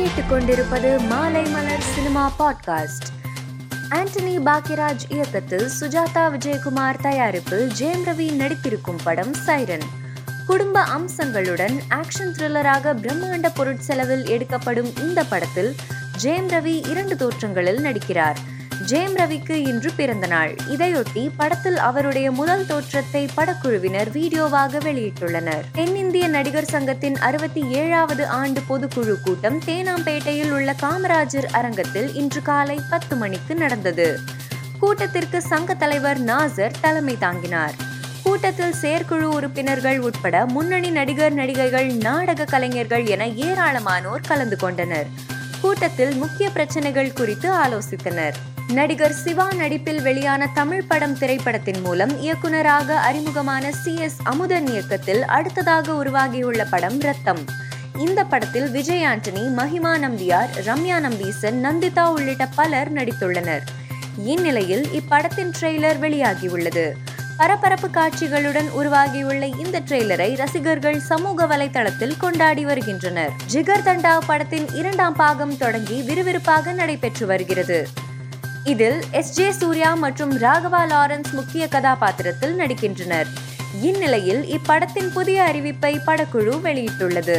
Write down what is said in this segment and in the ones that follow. கேட்டுக்கொண்டிருப்பது Maalai Malar cinema podcast. Antony Bhagyaraj இயக்கத்தில் சுஜாதா விஜயகுமார் தயாரிப்பில் ஜெயம் ரவி நடித்திருக்கும் படம் சைரன் குடும்ப அம்சங்களுடன் ஆக்ஷன் த்ரில்லராக பிரம்மாண்ட பொருட்செலவில் எடுக்கப்படும் இந்த படத்தில் ஜெயம் ரவி 2 தோற்றங்களில் நடிக்கிறார். ஜெயம் ரவிக்கு இன்று பிறந்த நாள். இதையொட்டி படத்தில் அவருடைய முதல் தோற்றத்தை படக்குழுவினர் வீடியோவாக வெளியிட்டுள்ளனர். தென்னிந்திய நடிகர் சங்கத்தின் 67வது ஆண்டு பொதுக்குழு கூட்டம் தேனாம்பேட்டையில் உள்ள காமராஜர் அரங்கத்தில் இன்று காலை 10 மணிக்கு நடந்தது. கூட்டத்திற்கு சங்க தலைவர் நாசர் தலைமை தாங்கினார். கூட்டத்தில் செயற்குழு உறுப்பினர்கள் உட்பட முன்னணி நடிகர் நடிகைகள், நாடக கலைஞர்கள் என ஏராளமானோர் கலந்து கொண்டனர். கூட்டத்தில் முக்கிய பிரச்சனைகள் குறித்து ஆலோசித்தனர். நடிகர் சிவா நடிப்பில் வெளியான தமிழ் படம் திரைப்படத்தின் மூலம் இயக்குனராக அறிமுகமான சி எஸ் அமுதன் இயக்கத்தில் அடுத்ததாக உருவாகியுள்ள படம் ரத்தம். இந்த படத்தில் விஜய் ஆண்டனி, மஹிமா நம்பியார், ரம்யா நம்பீசன், நந்திதா உள்ளிட்ட பலர் நடித்துள்ளனர். இந்நிலையில் இப்படத்தின் ட்ரெய்லர் வெளியாகியுள்ளது. பரபரப்பு காட்சிகளுடன் உருவாகியுள்ள இந்த ட்ரெய்லரை ரசிகர்கள் சமூக வலைதளத்தில் கொண்டாடி வருகின்றனர். ஜிகர் தண்டா படத்தின் 2ஆம் பாகம் தொடங்கி விறுவிறுப்பாக நடைபெற்று வருகிறது. இதில் எஸ்.ஜே. சூர்யா மற்றும் ராகவா லாரன்ஸ் முக்கிய கதாபாத்திரத்தில் நடிக்கின்றனர். இந்நிலையில் இப்படத்தின் புதிய அறிவிப்பை படக்குழு வெளியிட்டுள்ளது.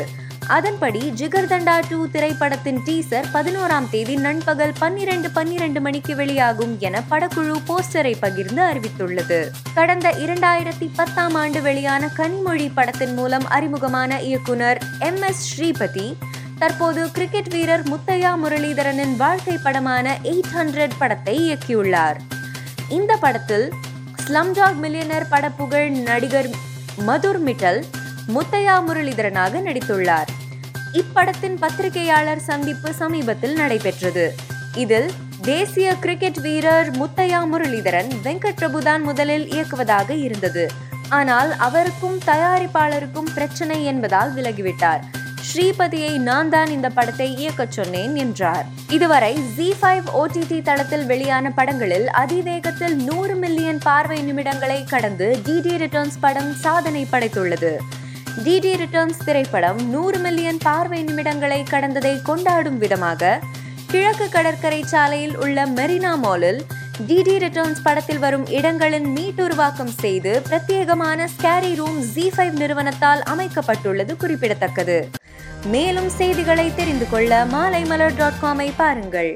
அதன்படி ஜிகர் தண்டா 2 திரைப்படத்தின் டீசர் 11ஆம் தேதி நண்பகல் 12:12 மணிக்கு வெளியாகும் என படக்குழு போஸ்டரை பகிர்ந்து அறிவித்துள்ளது. கடந்த 2010ஆம் ஆண்டு வெளியான கன்மொழி படத்தின் மூலம் அறிமுகமான இயக்குனர் எம் எஸ் ஸ்ரீபதி தற்போது கிரிக்கெட் வீரர் முத்தையா முரளிதரனின் வாழ்க்கை படமான 800 படத்தை இயக்கியுள்ளார். இந்த படத்தில் ஸ்லம் ஜாக் மில்லியனர் படப்புகழ் நடிகர் மதுர் மிட்டல் முத்தையா முரளிதரனாக நடித்துள்ளார். இப்படத்தின் பத்திரிகையாளர் சந்திப்பு சமீபத்தில் நடைபெற்றது. இதில் தேசிய கிரிக்கெட் வீரர் முத்தையா முரளிதரன் வெங்கட் பிரபுதான் முதலில் இயக்குவதாக இருந்தது. ஆனால் அவருக்கும் தயாரிப்பாளருக்கும் பிரச்சனை என்பதால் விலகிவிட்டார். ஸ்ரீபதியை நான் தான் இந்த படத்தை இயக்கச் சொன்னேன் என்றார். இதுவரை G5 OTT தளத்தில் வெளியான படங்களில் அதிவேகத்தில் 100 மில்லியன் பார்வை நிமிடங்களை கடந்து DD ரிட்டர்ன்ஸ் படம் சாதனை படைத்துள்ளது. DD ரிட்டர்ன்ஸ் திரைப்படம் 100 மில்லியன் பார்வை நிமிடங்களை கடந்ததை கொண்டாடும் விதமாக கிழக்கு கடற்கரை சாலையில் உள்ள மெரினா மாலில் DD ரிட்டர்ன்ஸ் படத்தில் வரும் இடங்களின் மீட்டுருவாக்கம் செய்து பிரத்யேகமான ஸ்கேரி ரூம் G5 நிறுவனத்தால் அமைக்கப்பட்டுள்ளது குறிப்பிடத்தக்கது. மேலும் செய்திகளை தெரிந்து கொள்ள malaymalar.com ஐ பாருங்கள்.